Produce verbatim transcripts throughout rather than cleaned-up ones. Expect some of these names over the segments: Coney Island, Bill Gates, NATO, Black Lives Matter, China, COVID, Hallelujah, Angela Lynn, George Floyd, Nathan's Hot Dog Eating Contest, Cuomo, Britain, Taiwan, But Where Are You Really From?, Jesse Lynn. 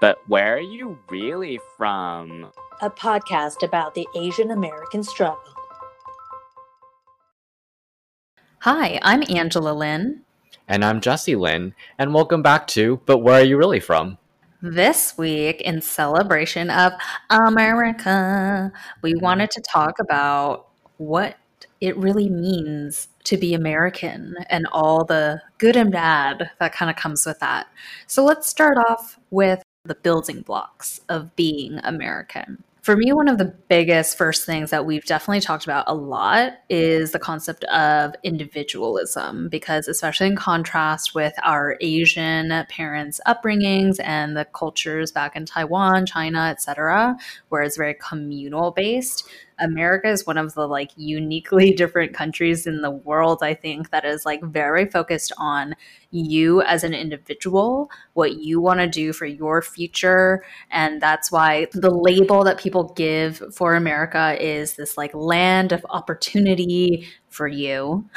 But Where Are You Really From? A podcast about the Asian American struggle. Hi, I'm Angela Lynn. And I'm Jesse Lynn. And welcome back to But Where Are You Really From? This week, in celebration of America, we wanted to talk about what it really means to be American and all the good and bad that kind of comes with that. So let's start off with the building blocks of being American. For me, one of the biggest first things that we've definitely talked about a lot is the concept of individualism, because especially in contrast with our Asian parents' upbringings and the cultures back in Taiwan, China, et cetera, where it's very communal based, America is one of the like uniquely different countries in the world, I think, that is like very focused on you as an individual, what you want to do for your future. And that's why the label that people give for America is this like land of opportunity for you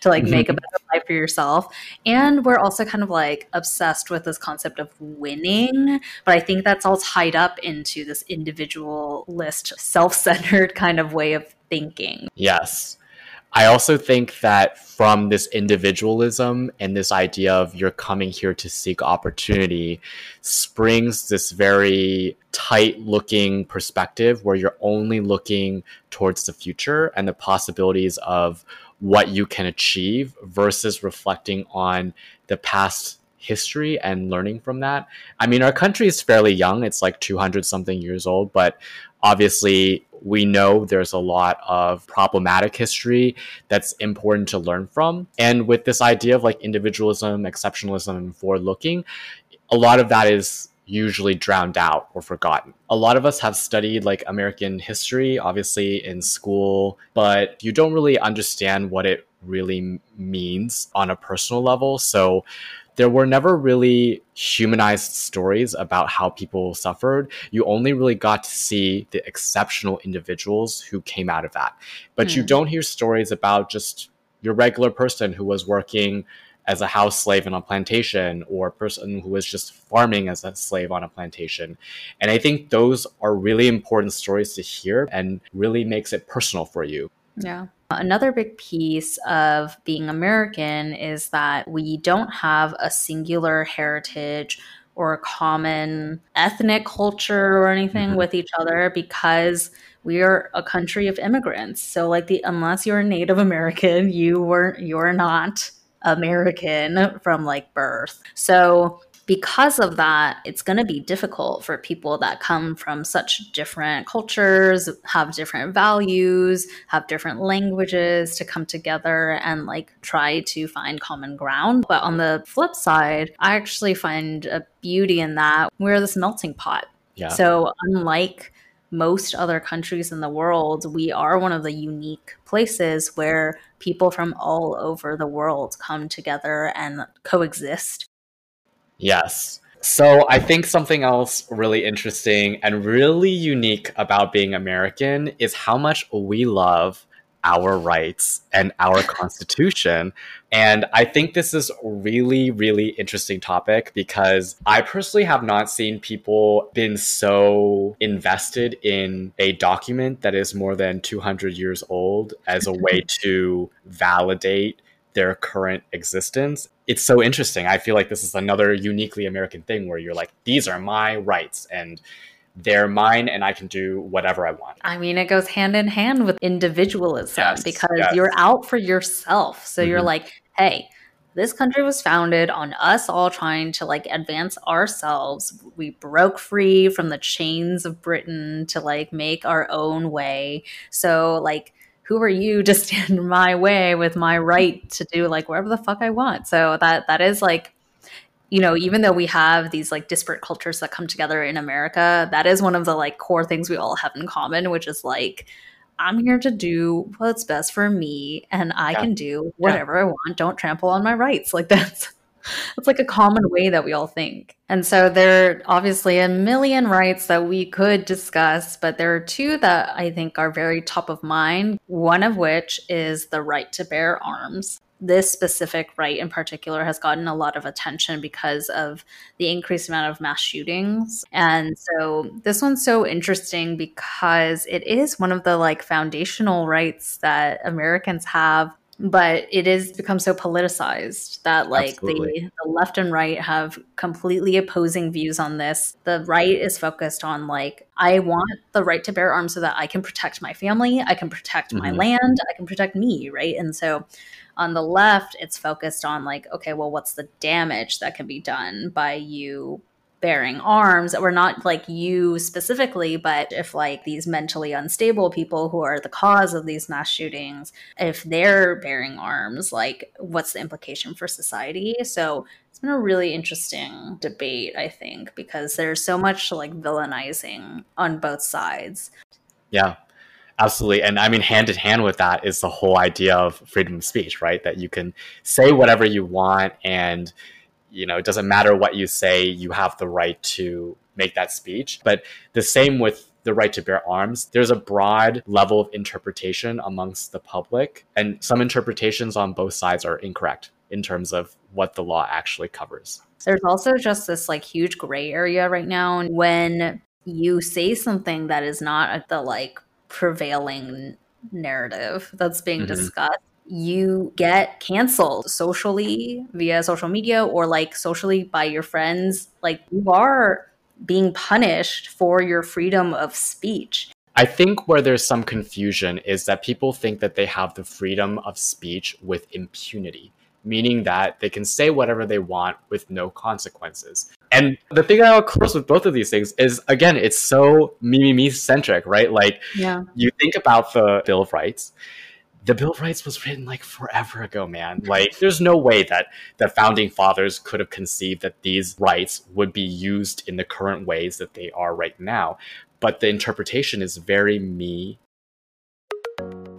to like make a better life for yourself. And we're also kind of like obsessed with this concept of winning, but I think that's all tied up into this individualist, self-centered kind of way of thinking. Yes. I also think that from this individualism and this idea of you're coming here to seek opportunity springs this very tight-looking perspective where you're only looking towards the future and the possibilities of what you can achieve versus reflecting on the past history and learning from that. I mean, our country is fairly young. It's like two hundred something years old, but obviously we know there's a lot of problematic history that's important to learn from. And with this idea of like individualism, exceptionalism, and forward-looking, a lot of that is usually drowned out or forgotten. A lot of us have studied like American history, obviously in school, but you don't really understand what it really means on a personal level. So there were never really humanized stories about how people suffered. You only really got to see the exceptional individuals who came out of that. But mm. you don't hear stories about just your regular person who was working as a house slave on a plantation, or a person who was just farming as a slave on a plantation. And I think those are really important stories to hear and really makes it personal for you. Yeah. Another big piece of being American is that we don't have a singular heritage or a common ethnic culture or anything mm-hmm. with each other, because we are a country of immigrants. So like the unless you're a Native American, you weren't you're not American from like birth. So because of that, it's going to be difficult for people that come from such different cultures, have different values, have different languages, to come together and like try to find common ground. But on the flip side, I actually find a beauty in that we're this melting pot. Yeah. So unlike most other countries in the world, we are one of the unique places where people from all over the world come together and coexist. Yes. So I think something else really interesting and really unique about being American is how much we love our rights and our Constitution. And I think this is a really, really interesting topic, because I personally have not seen people been so invested in a document that is more than two hundred years old as a way to validate their current existence. It's so interesting. I feel like this is another uniquely American thing where you're like, these are my rights and they're mine and I can do whatever I want. I mean, it goes hand in hand with individualism, yes, because yes. you're out for yourself. So mm-hmm. you're like, hey, this country was founded on us all trying to like advance ourselves. We broke free from the chains of Britain to like make our own way. So like, who are you to stand in my way with my right to do like whatever the fuck I want? So that that is like, you know, even though we have these like disparate cultures that come together in America, that is one of the like core things we all have in common, which is like, I'm here to do what's best for me and I yeah. can do whatever yeah. I want. Don't trample on my rights. Like that's It's like a common way that we all think. And so there are obviously a million rights that we could discuss, but there are two that I think are very top of mind, one of which is the right to bear arms. this specific right in particular has gotten a lot of attention because of the increased amount of mass shootings. And so this one's so interesting because it is one of the like foundational rights that Americans have, but it has become so politicized that like the, the left and right have completely opposing views on this. The right is focused on like, I want the right to bear arms so that I can protect my family, I can protect my mm-hmm. land, I can protect me, right? And so on the left, it's focused on like, okay, well, what's the damage that can be done by you bearing arms? Or not like you specifically, but if like these mentally unstable people who are the cause of these mass shootings, if they're bearing arms, like what's the implication for society? So it's been a really interesting debate, I think, because there's so much like villainizing on both sides. Yeah. Absolutely. And I mean, hand in hand with that is the whole idea of freedom of speech, right? That you can say whatever you want and, you know, it doesn't matter what you say, you have the right to make that speech. But the same with the right to bear arms, there's a broad level of interpretation amongst the public. And some interpretations on both sides are incorrect in terms of what the law actually covers. There's also just this like huge gray area right now. And when you say something that is not at the like prevailing narrative that's being mm-hmm. discussed, you get canceled socially via social media or like socially by your friends. Like you are being punished for your freedom of speech. I think where there's some confusion is that people think that they have the freedom of speech with impunity, meaning that they can say whatever they want with no consequences. And the thing I'll close with both of these things is, again, it's so me, me, me centric, right? Like, yeah. You think about the Bill of Rights. The Bill of Rights was written like forever ago, man. Like, there's no way that the founding fathers could have conceived that these rights would be used in the current ways that they are right now. But the interpretation is very me.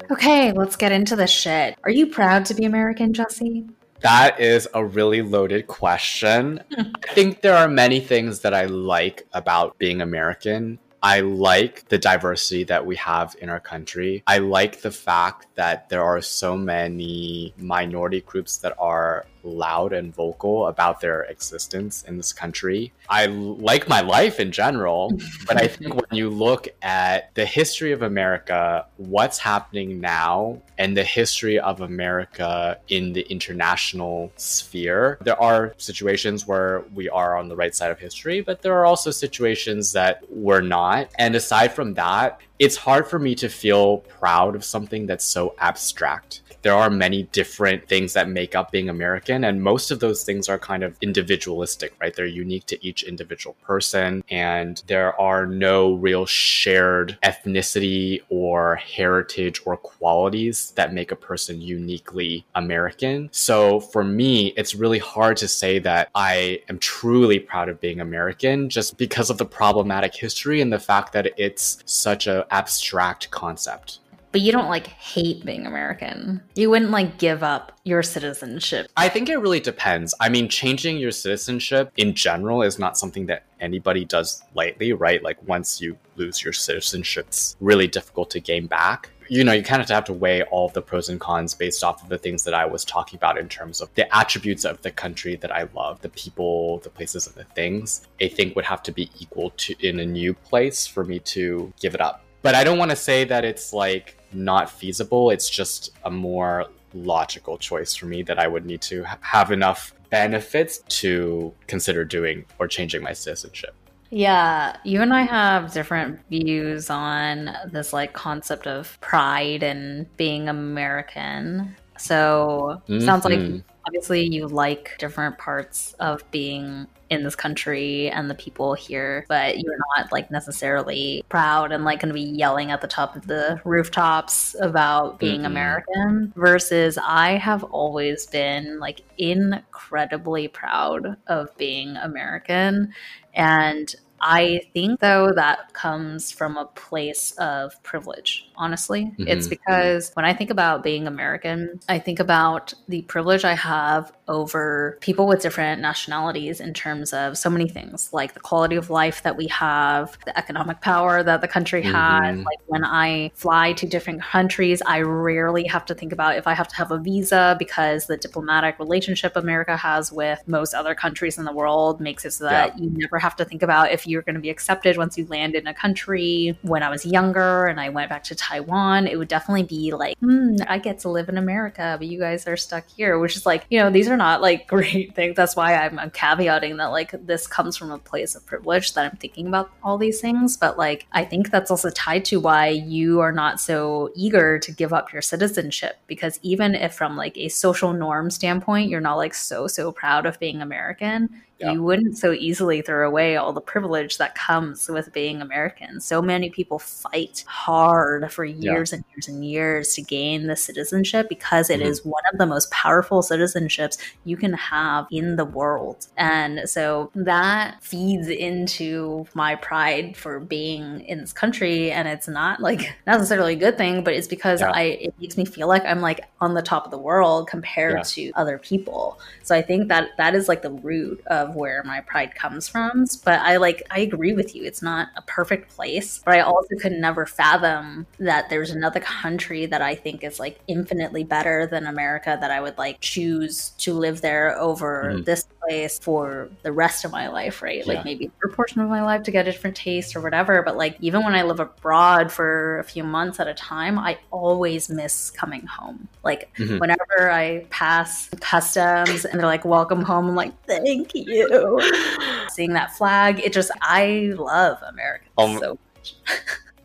Okay, let's get into the shit. Are you proud to be American, Jesse? That is a really loaded question. I think there are many things that I like about being American. I like the diversity that we have in our country. I like the fact that there are so many minority groups that are loud and vocal about their existence in this country. I like my life in general, but I think when you look at the history of America, what's happening now, and the history of America in the international sphere, there are situations where we are on the right side of history, but there are also situations that we're not. And aside from that, it's hard for me to feel proud of something that's so abstract. There are many different things that make up being American, and most of those things are kind of individualistic, right? They're unique to each individual person, and there are no real shared ethnicity or heritage or qualities that make a person uniquely American. So for me, it's really hard to say that I am truly proud of being American just because of the problematic history and the fact that it's such an abstract concept. But you don't like hate being American. You wouldn't like give up your citizenship. I think it really depends. I mean, changing your citizenship in general is not something that anybody does lightly, right? Like once you lose your citizenship, it's really difficult to gain back. You know, you kind of have to weigh all the pros and cons based off of the things that I was talking about in terms of the attributes of the country that I love, the people, the places, and the things I think would have to be equal to in a new place for me to give it up. But I don't want to say that it's like not feasible. It's just a more logical choice for me that I would need to have enough benefits to consider doing or changing my citizenship. Yeah, you and I have different views on this like concept of pride and being American. So it mm-hmm. sounds like obviously you like different parts of being in this country and the people here, but you're not like necessarily proud and like going to be yelling at the top of the rooftops about being mm-hmm. American, versus I have always been like incredibly proud of being American. And I think, though, that comes from a place of privilege, honestly. Mm-hmm. It's because when I think about being American, I think about the privilege I have over people with different nationalities in terms of so many things, like the quality of life that we have, the economic power that the country mm-hmm. has. Like when I fly to different countries, I rarely have to think about if I have to have a visa, because the diplomatic relationship America has with most other countries in the world makes it so that yeah. you never have to think about if you're going to be accepted once you land in a country. When I was younger and I went back to Taiwan, it would definitely be like, mm, I get to live in America, but you guys are stuck here, which is like, you know, these are not like great things. That's why I'm, I'm caveating that like this comes from a place of privilege that I'm thinking about all these things. But like, I think that's also tied to why you are not so eager to give up your citizenship, because even if from like a social norm standpoint, you're not like so, so proud of being American, yeah. you wouldn't so easily throw away all the privilege that comes with being American. So many people fight hard for years yeah. and years and years to gain the citizenship, because it mm-hmm. is one of the most powerful citizenships you can have in the world. And so that feeds into my pride for being in this country. And it's not like not necessarily a good thing, but it's because yeah. I it makes me feel like I'm like on the top of the world compared yeah. to other people. So I think that that is like the root of where my pride comes from. But I like I agree with you. It's not a perfect place, but I also could never fathom that there's another country that I think is like infinitely better than America, that I would like choose to live there over mm. this place for the rest of my life, right? Yeah. Like maybe a portion of my life to get a different taste or whatever. But like even when I live abroad for a few months at a time, I always miss coming home. Like mm-hmm. whenever I pass customs and they're like, welcome home, I'm like, thank you. Seeing that flag, it just, I love America um, so much.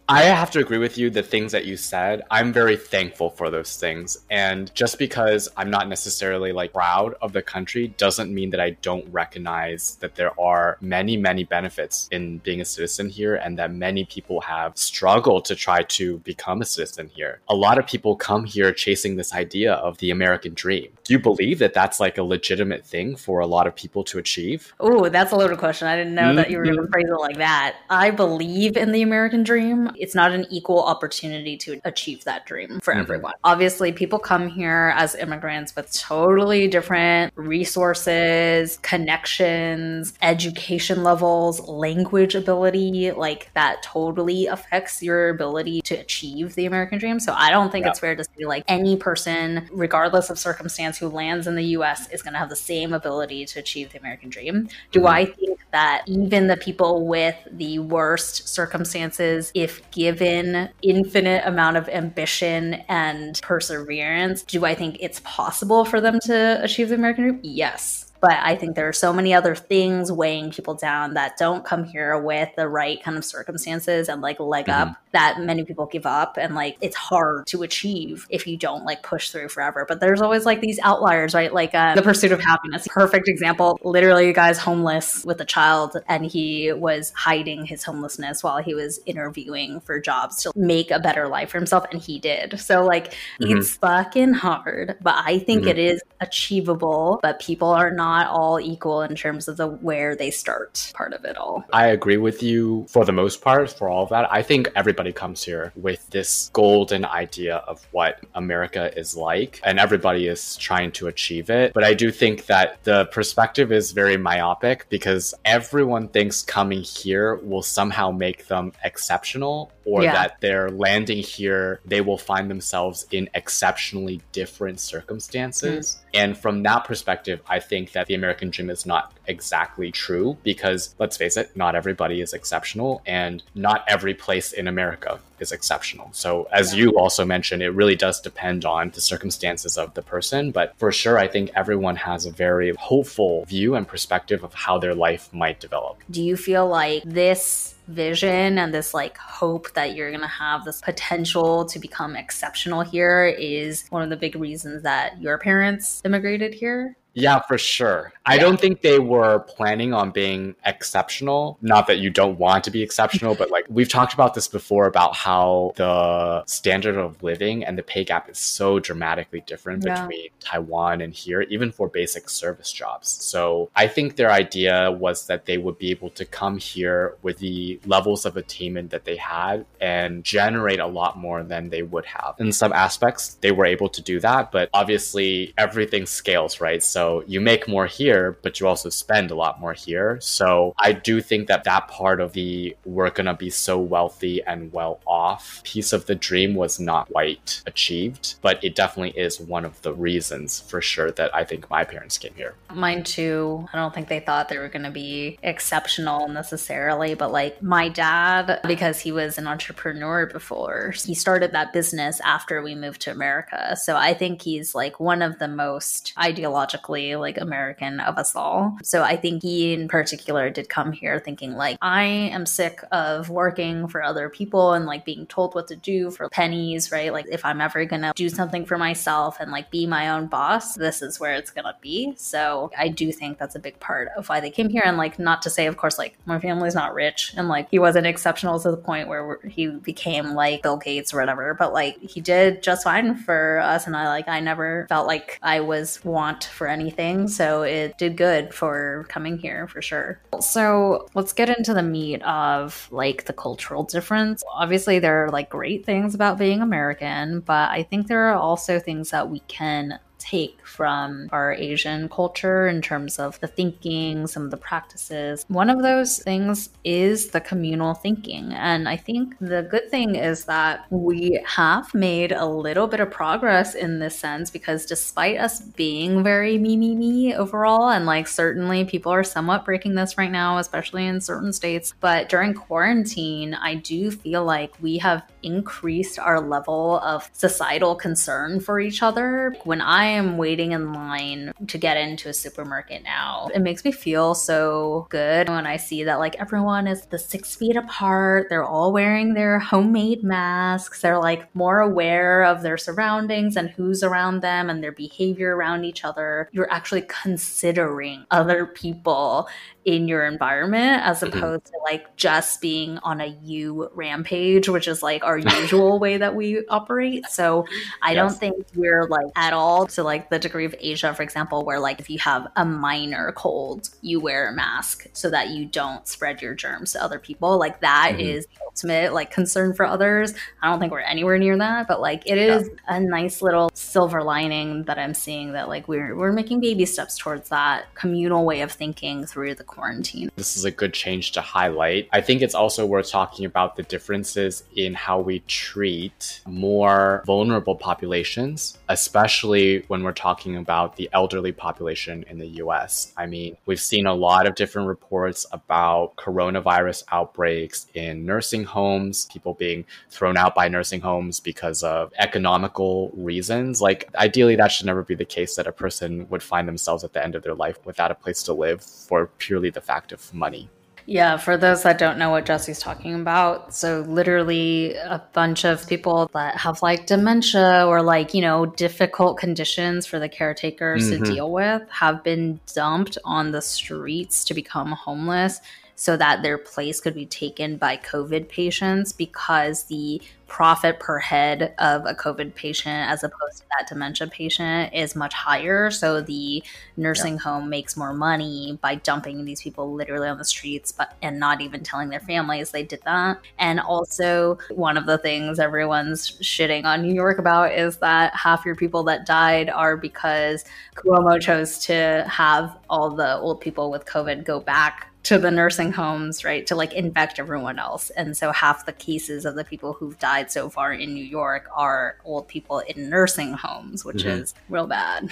I have to agree with you, the things that you said. I'm very thankful for those things. And just because I'm not necessarily like proud of the country doesn't mean that I don't recognize that there are many, many benefits in being a citizen here, and that many people have struggled to try to become a citizen here. A lot of people come here chasing this idea of the American dream. Do you believe that that's like a legitimate thing for a lot of people to achieve? Oh, that's a loaded question. I didn't know mm-hmm. that you were going to phrase it like that. I believe in the American dream. It's not an equal opportunity to achieve that dream for mm-hmm. everyone. Obviously, people come here as immigrants with totally different resources, connections, education levels, language ability. Like that totally affects your ability to achieve the American dream. So I don't think yeah. it's fair to say like any person, regardless of circumstance, who lands in the U S is going to have the same ability to achieve the American dream. Do mm-hmm. I think that even the people with the worst circumstances, if given infinite amount of ambition and perseverance, do I think it's possible for them to achieve the American dream? Yes. But I think there are so many other things weighing people down that don't come here with the right kind of circumstances and like leg mm-hmm. up, that many people give up. And like, it's hard to achieve if you don't like push through forever. But there's always like these outliers, right? Like uh, the pursuit of happiness. Perfect example. Literally a guy's homeless with a child, and he was hiding his homelessness while he was interviewing for jobs to make a better life for himself. And he did. So like, mm-hmm. it's fucking hard, but I think mm-hmm. it is achievable, but people are not Not all equal in terms of the where they start part of it all. I agree with you for the most part, for all of that. I think everybody comes here with this golden idea of what America is like, and everybody is trying to achieve it. But I do think that the perspective is very myopic, because everyone thinks coming here will somehow make them exceptional, or yeah. that they're landing here, they will find themselves in exceptionally different circumstances. Mm-hmm. And from that perspective, I think that the American dream is not exactly true, because let's face it, not everybody is exceptional, and not every place in America is exceptional. So as yeah. you also mentioned, it really does depend on the circumstances of the person. But for sure, I think everyone has a very hopeful view and perspective of how their life might develop. Do you feel like this vision and this like hope that you're gonna have this potential to become exceptional here is one of the big reasons that your parents immigrated here? Yeah, for sure. I don't think they were planning on being exceptional. Not that you don't want to be exceptional, but like we've talked about this before about how the standard of living and the pay gap is so dramatically different yeah. between Taiwan and here, even for basic service jobs. So I think their idea was that they would be able to come here with the levels of attainment that they had and generate a lot more than they would have. In some aspects, they were able to do that, but obviously everything scales, right? So So you make more here, but you also spend a lot more here. So I do think that that part of the we're going to be so wealthy and well off piece of the dream was not quite achieved, but it definitely is one of the reasons for sure that I think my parents came here. Mine too. I don't think they thought they were going to be exceptional necessarily, but like my dad, because he was an entrepreneur before, he started that business after we moved to America. So I think he's like one of the most ideological like American of us all. So I think he in particular did come here thinking like, I am sick of working for other people and like being told what to do for pennies, right? Like if I'm ever going to do something for myself and like be my own boss, this is where it's going to be. So I do think that's a big part of why they came here. And like, not to say, of course, like my family's not rich and like he wasn't exceptional to the point where he became like Bill Gates or whatever, but like he did just fine for us. And I like, I never felt like I was want for anything. anything. So it did good for coming here for sure. So let's get into the meat of like the cultural difference. Obviously there are like great things about being American, but I think there are also things that we can take from our Asian culture in terms of the thinking, some of the practices. One of those things is the communal thinking. And I think the good thing is that we have made a little bit of progress in this sense, because despite us being very me, me, me overall, and like certainly people are somewhat breaking this right now, especially in certain states, but during quarantine, I do feel like we have increased our level of societal concern for each other. When I I am waiting in line to get into a supermarket now, it makes me feel so good when I see that like everyone is the six feet apart. They're all wearing their homemade masks. They're like more aware of their surroundings and who's around them and their behavior around each other. You're actually considering other people in your environment as opposed to like just being on a you rampage, which is like our usual way that we operate. So I yes. don't think we're like at all to like the degree of Asia, for example, where like if you have a minor cold, you wear a mask so that you don't spread your germs to other people. Like that mm-hmm. is the ultimate like concern for others. I don't think we're anywhere near that, but like it yeah. is a nice little silver lining that I'm seeing that like we're we're making baby steps towards that communal way of thinking through the quarantine. This is a good change to highlight. I think it's also worth talking about the differences in how we treat more vulnerable populations, especially when we're talking about the elderly population in the U S. I mean, we've seen a lot of different reports about coronavirus outbreaks in nursing homes, people being thrown out by nursing homes because of economical reasons. Like, ideally, that should never be the case that a person would find themselves at the end of their life without a place to live for purely the fact of money. Yeah, for those that don't know what Jesse's talking about, so literally a bunch of people that have like dementia or like, you know, difficult conditions for the caretakers mm-hmm. to deal with have been dumped on the streets to become homeless so that their place could be taken by COVID patients, because the profit per head of a COVID patient as opposed to that dementia patient is much higher. So the nursing yeah. home makes more money by dumping these people literally on the streets, but and not even telling their families they did that. And also one of the things everyone's shitting on New York about is that half your people that died are because Cuomo chose to have all the old people with COVID go back to the nursing homes, right, to like infect everyone else. And so half the cases of the people who've died so far in New York are old people in nursing homes, which mm-hmm. is real bad.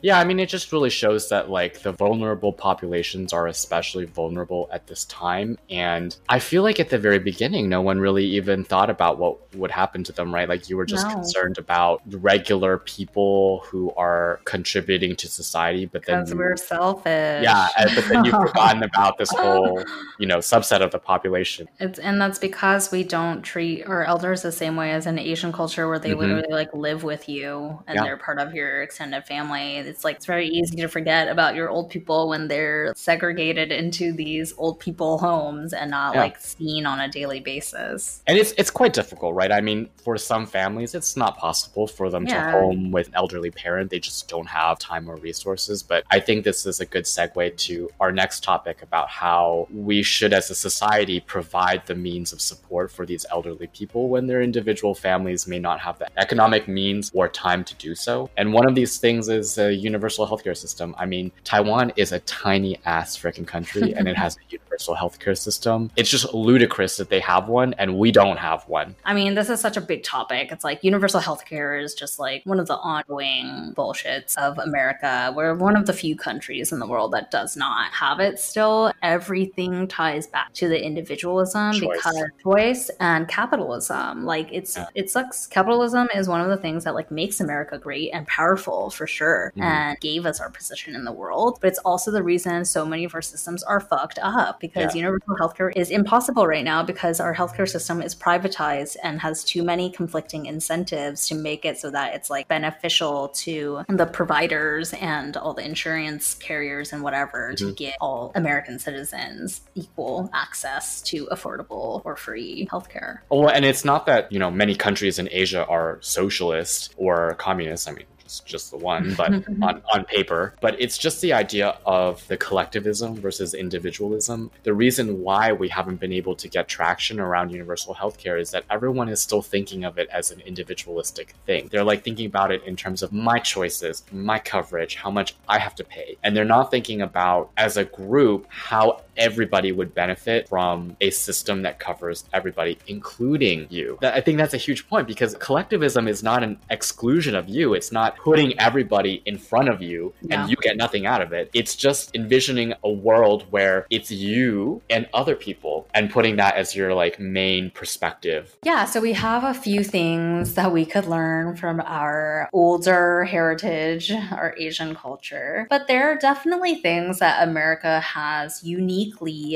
Yeah, I mean, it just really shows that like the vulnerable populations are especially vulnerable at this time. And I feel like at the very beginning, no one really even thought about what would happen to them, right? Like you were just no. concerned about regular people who are contributing to society, but then because we're selfish. Yeah, but then you've forgotten about this whole, you know, subset of the population. It's, and that's because we don't treat our elders the same way as in Asian culture, where they mm-hmm. literally like live with you and yeah. they're part of your extended family. It's like, it's very easy to forget about your old people when they're segregated into these old people homes and not yeah. like seen on a daily basis. And it's it's quite difficult, right? I mean, for some families, it's not possible for them yeah. to home with an elderly parent. They just don't have time or resources. But I think this is a good segue to our next topic about how we should, as a society, provide the means of support for these elderly people when their individual families may not have the economic means or time to do so. And one of these things is a universal healthcare system. I mean, Taiwan is a tiny ass freaking country and it has a universal healthcare system. It's just ludicrous that they have one and we don't have one. I mean, this is such a big topic. It's like universal healthcare is just like one of the ongoing bullshits of America. We're one of the few countries in the world that does not have it still. Everything ties back to the individualism choice. because choice and capitalism. Like it's yeah. it sucks. Capitalism is one of the things that like makes America great and powerful for sure mm-hmm. and gave us our position in the world. But it's also the reason so many of our systems are fucked up because yeah. universal healthcare is impossible right now because our healthcare system is privatized and has too many conflicting incentives to make it so that it's like beneficial to the providers and all the insurance carriers and whatever mm-hmm. to get all American citizens equal access to affordable or free healthcare. Oh, and it's not that, you know, many countries in Asia are socialist or communist. I mean, it's just the one, but on, on paper. But it's just the idea of the collectivism versus individualism. The reason why we haven't been able to get traction around universal healthcare is that everyone is still thinking of it as an individualistic thing. They're like thinking about it in terms of my choices, my coverage, how much I have to pay. And they're not thinking about, as a group, how everybody would benefit from a system that covers everybody, including you. I think that's a huge point because collectivism is not an exclusion of you. It's not putting everybody in front of you and yeah. you get nothing out of it. It's just envisioning a world where it's you and other people and putting that as your like main perspective. Yeah, so we have a few things that we could learn from our older heritage, our Asian culture, but there are definitely things that America has unique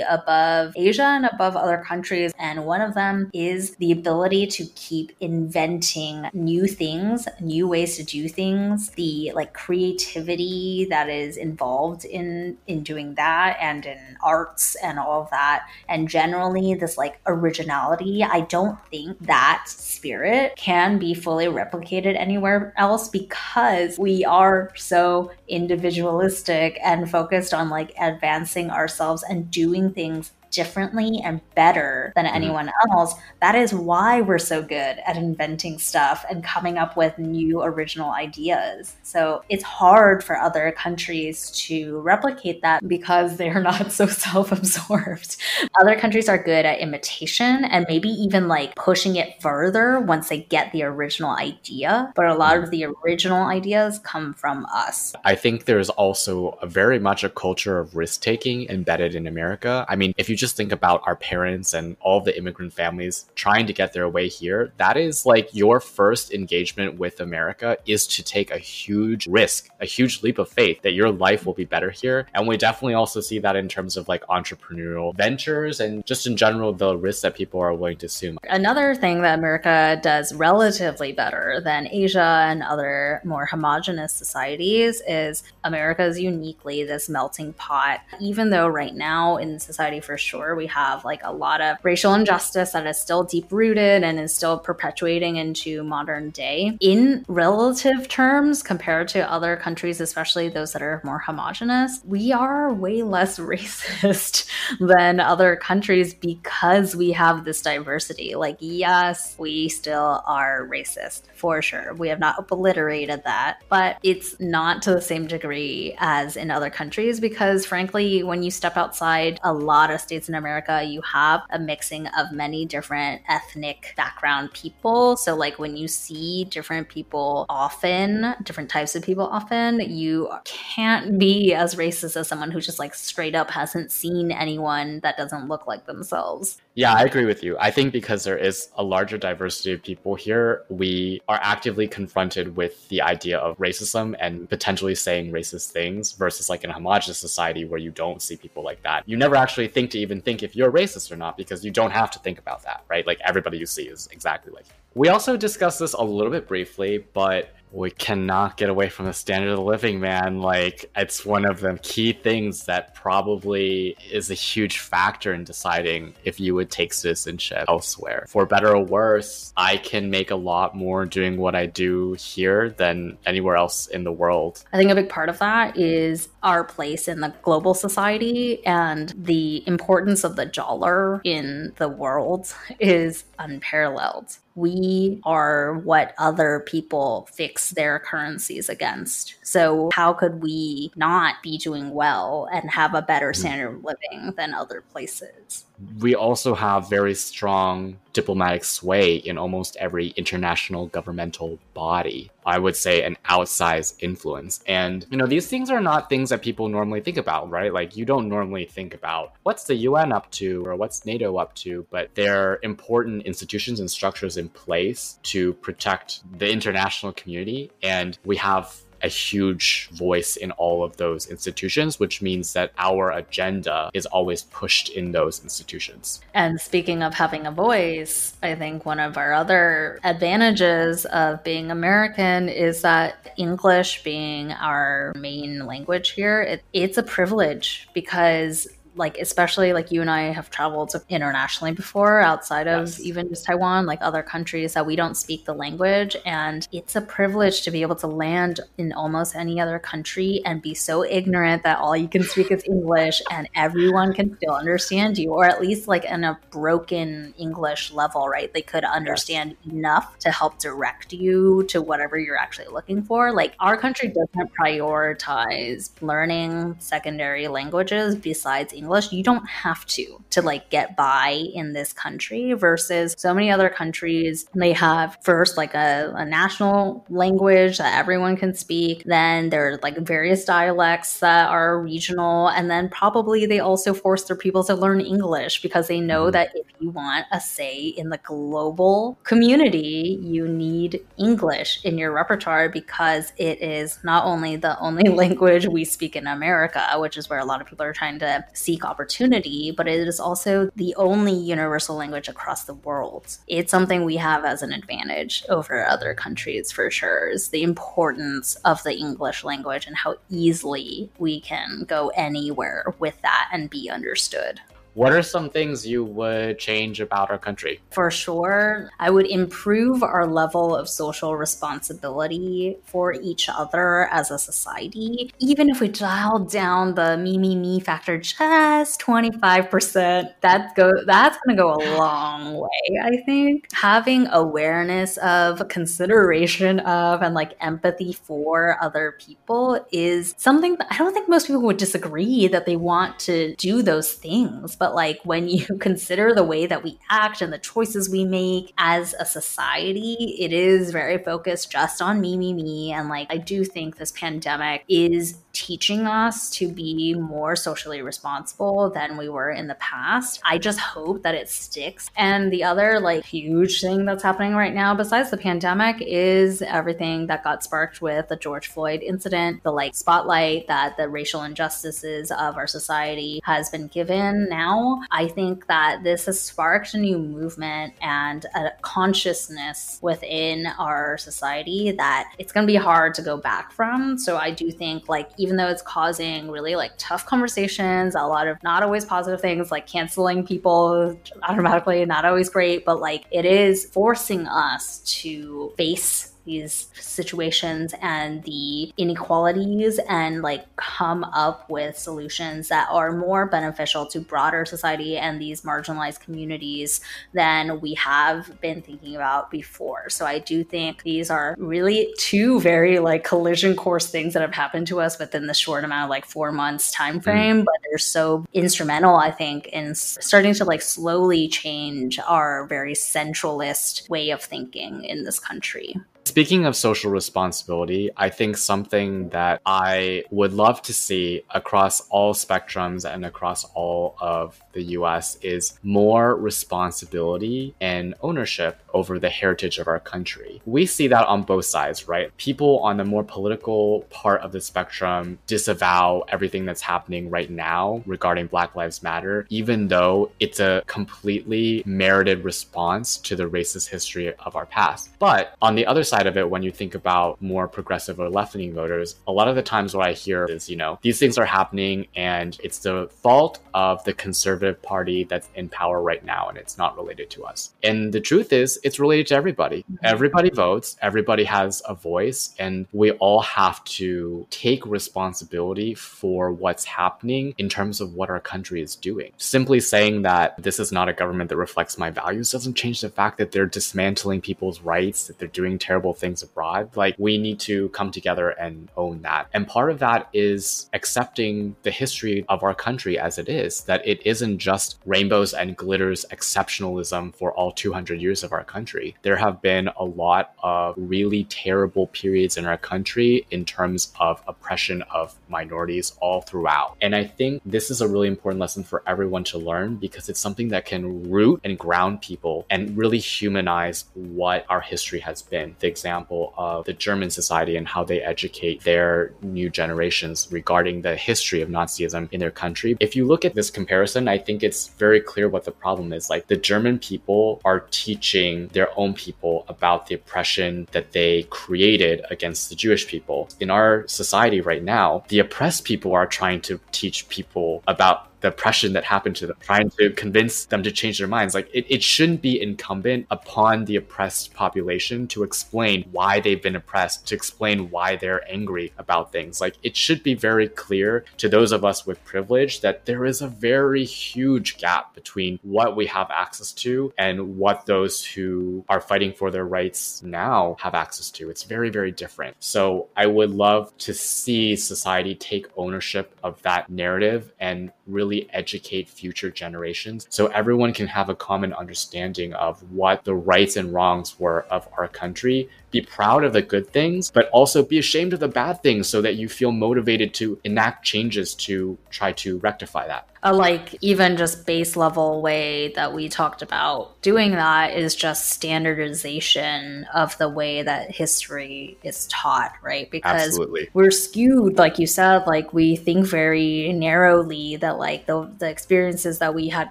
above Asia and above other countries. And one of them is the ability to keep inventing new things, new ways to do things, the like creativity that is involved in, in doing that and in arts and all of that. And generally this like originality, I don't think that spirit can be fully replicated anywhere else because we are so individualistic and focused on like advancing ourselves and doing things differently and better than anyone else. That is why we're so good at inventing stuff and coming up with new original ideas. So it's hard for other countries to replicate that because they're not so self-absorbed. Other countries are good at imitation and maybe even like pushing it further once they get the original idea. But a lot of the original ideas come from us. I think there's also a very much a culture of risk-taking embedded in America. I mean, if you just think about our parents and all the immigrant families trying to get their way here, that is like your first engagement with America is to take a huge risk, a huge leap of faith that your life will be better here. And we definitely also see that in terms of like entrepreneurial ventures and just in general, the risks that people are willing to assume. Another thing that America does relatively better than Asia and other more homogenous societies is America is uniquely this melting pot. Even though right now in society for sure, we have like a lot of racial injustice that is still deep rooted and is still perpetuating into modern day. In relative terms, compared to other countries, especially those that are more homogenous, we are way less racist than other countries because we have this diversity. Like, yes, we still are racist for sure. We have not obliterated that, but it's not to the same degree as in other countries because frankly, when you step outside a lot of states in America, you have a mixing of many different ethnic background people. So like when you see different people often, different types of people often, you can't be as racist as someone who just like straight up hasn't seen anyone that doesn't look like themselves. Yeah, I agree with you. I think because there is a larger diversity of people here, we are actively confronted with the idea of racism and potentially saying racist things versus like in a homogenous society where you don't see people like that. You never actually think to even think if you're racist or not because you don't have to think about that, right? Like everybody you see is exactly like you. We also discussed this a little bit briefly, but we cannot get away from the standard of living, man. Like, it's one of the key things that probably is a huge factor in deciding if you would take citizenship elsewhere. For better or worse, I can make a lot more doing what I do here than anywhere else in the world. I think a big part of that is our place in the global society, and the importance of the dollar in the world is unparalleled. We are what other people fix their currencies against. So how could we not be doing well and have a better standard of living than other places? We also have very strong diplomatic sway in almost every international governmental body. I would say an outsized influence. And, you know, these things are not things that people normally think about, right? Like, you don't normally think about what's the U N up to or what's NATO up to, but they're important institutions and structures in place to protect the international community. And we have a huge voice in all of those institutions, which means that our agenda is always pushed in those institutions. And speaking of having a voice, I think one of our other advantages of being American is that English being our main language here, it, it's a privilege because like, especially like you and I have traveled internationally before outside of yes. even just Taiwan, like other countries that we don't speak the language. And it's a privilege to be able to land in almost any other country and be so ignorant that all you can speak is English and everyone can still understand you, or at least like in a broken English level, right? They could understand yes. enough to help direct you to whatever you're actually looking for. Like, our country doesn't prioritize learning secondary languages besides English. English, you don't have to, to like get by in this country versus so many other countries. They have first like a, a national language that everyone can speak. Then there are like various dialects that are regional. And then probably they also force their people to learn English because they know that if you want a say in the global community, you need English in your repertoire because it is not only the only language we speak in America, which is where a lot of people are trying to see opportunity, but it is also the only universal language across the world. It's something we have as an advantage over other countries for sure, is the importance of the English language and how easily we can go anywhere with that and be understood. What are some things you would change about our country? For sure, I would improve our level of social responsibility for each other as a society. Even if we dial down the me, me, me factor just twenty-five percent, that's, go, that's going to go a long way, I think. Having awareness of, consideration of, and like empathy for other people is something that I don't think most people would disagree that they want to do those things. But like, when you consider the way that we act and the choices we make as a society, it is very focused just on me, me, me. And like, I do think this pandemic is teaching us to be more socially responsible than we were in the past. I just hope that it sticks. And the other like huge thing that's happening right now, besides the pandemic, is everything that got sparked with the George Floyd incident, the like spotlight that the racial injustices of our society has been given now. I think that this has sparked a new movement and a consciousness within our society that it's going to be hard to go back from. So I do think like, even though it's causing really like tough conversations, a lot of not always positive things, like canceling people automatically, not always great, but like it is forcing us to face these situations and the inequalities and like come up with solutions that are more beneficial to broader society and these marginalized communities than we have been thinking about before. So I do think these are really two very like collision course things that have happened to us within the short amount of like four months time frame, mm-hmm. but they're so instrumental, I think, in starting to like slowly change our very centralist way of thinking in this country. Speaking of social responsibility, I think something that I would love to see across all spectrums and across all of the U S is more responsibility and ownership over the heritage of our country. We see that on both sides, right? People on the more political part of the spectrum disavow everything that's happening right now regarding Black Lives Matter, even though it's a completely merited response to the racist history of our past. But on the other side of it, when you think about more progressive or left-leaning voters, a lot of the times what I hear is, you know, these things are happening and it's the fault of the conservative party that's in power right now and it's not related to us. And the truth is, it's related to everybody. Everybody votes, everybody has a voice, and we all have to take responsibility for what's happening in terms of what our country is doing. Simply saying that this is not a government that reflects my values doesn't change the fact that they're dismantling people's rights, that they're doing terrible things abroad. Like, we need to come together and own that. And part of that is accepting the history of our country as it is, that it isn't just rainbows and glitters exceptionalism for all two hundred years of our country. There have been a lot of really terrible periods in our country in terms of oppression of minorities all throughout. And I think this is a really important lesson for everyone to learn, because it's something that can root and ground people and really humanize what our history has been. The example of the German society and how they educate their new generations regarding the history of Nazism in their country. If you look at this comparison, I think it's very clear what the problem is. Like, the German people are teaching their own people about the oppression that they created against the Jewish people. In our society right now, the oppressed people are trying to teach people about the oppression that happened to them, trying to convince them to change their minds. Like, it, it shouldn't be incumbent upon the oppressed population to explain why they've been oppressed, to explain why they're angry about things. Like, it should be very clear to those of us with privilege that there is a very huge gap between what we have access to and what those who are fighting for their rights now have access to. It's very, very different. So I would love to see society take ownership of that narrative and really educate future generations so everyone can have a common understanding of what the rights and wrongs were of our country. Be proud of the good things, but also be ashamed of the bad things so that you feel motivated to enact changes to try to rectify that. A like even just base level way that we talked about doing that is just standardization of the way that history is taught, right? Because Absolutely. We're skewed, like you said, like we think very narrowly that like the, the experiences that we had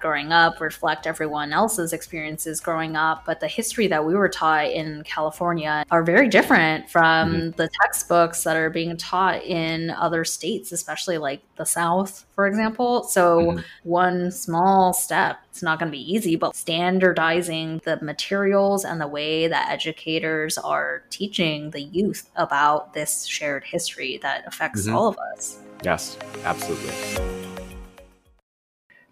growing up reflect everyone else's experiences growing up. But the history that we were taught in California are very different from mm-hmm. the textbooks that are being taught in other states, especially like the South, for example. So mm-hmm. one small step, it's not going to be easy, but standardizing the materials and the way that educators are teaching the youth about this shared history that affects mm-hmm. all of us. Yes, absolutely.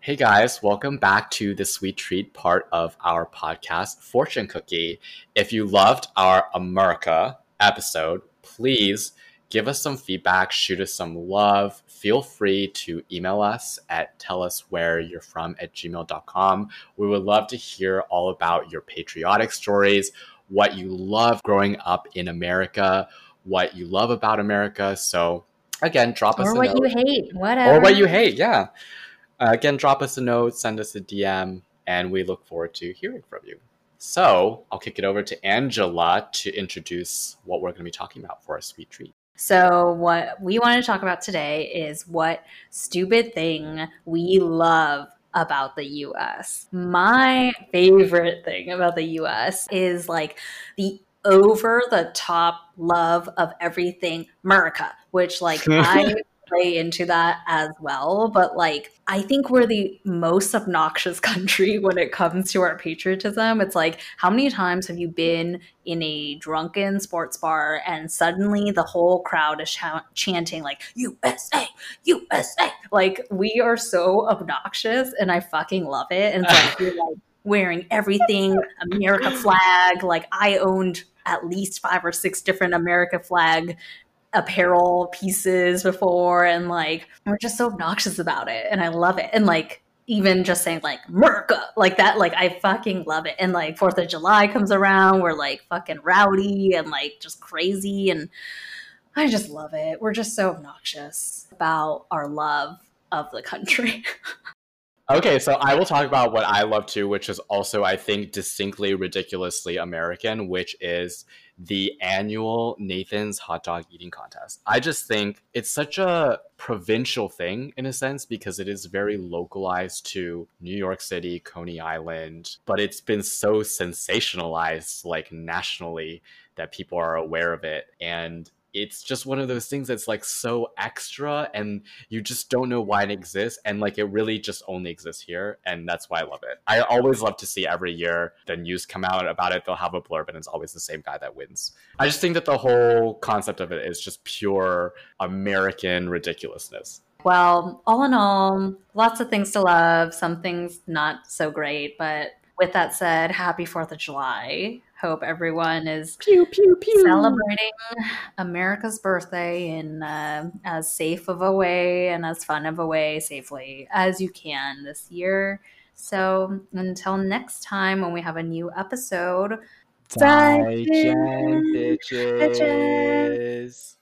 Hey guys, welcome back to the sweet treat part of our podcast, Fortune Cookie. If you loved our America episode, please give us some feedback, shoot us some love. Feel free to email us at telluswhereyourefrom at gmail dot com. We would love to hear all about your patriotic stories, what you love growing up in America, what you love about America. So again, drop or us a note. Or what you hate, whatever. Or what you hate, yeah. Uh, again, drop us a note, send us a D M, and we look forward to hearing from you. So I'll kick it over to Angela to introduce what we're going to be talking about for our sweet treat. So what we want to talk about today is what stupid thing we love about the U S. My favorite thing about the U S is like the over-the-top love of everything America, which like I play into that as well. But like, I think we're the most obnoxious country when it comes to our patriotism. It's like, how many times have you been in a drunken sports bar and suddenly the whole crowd is ch- chanting like, U S A, U S A. Like, we are so obnoxious and I fucking love it. And it's like, you're like wearing everything America flag. Like, I owned at least five or six different America flag apparel pieces before, and like we're just so obnoxious about it, and I love it. And like, even just saying like Merca like that, like I fucking love it. And like Fourth of July comes around, we're like fucking rowdy and like just crazy, and I just love it. We're just so obnoxious about our love of the country. Okay, so I will talk about what I love too, which is also, I think, distinctly ridiculously American, which is the annual Nathan's Hot Dog Eating Contest. I just think it's such a provincial thing in a sense because it is very localized to New York City, Coney Island, but it's been so sensationalized like nationally that people are aware of it. And it's just one of those things that's like so extra and you just don't know why it exists. And like, it really just only exists here. And that's why I love it. I always love to see every year the news come out about it. They'll have a blurb and it's always the same guy that wins. I just think that the whole concept of it is just pure American ridiculousness. Well, all in all, lots of things to love. Some things not so great, but with that said, happy Fourth of July. Hope everyone is pew, pew, pew. Celebrating America's birthday in uh, as safe of a way and as fun of a way safely as you can this year. So until next time when we have a new episode. Bye, bitches.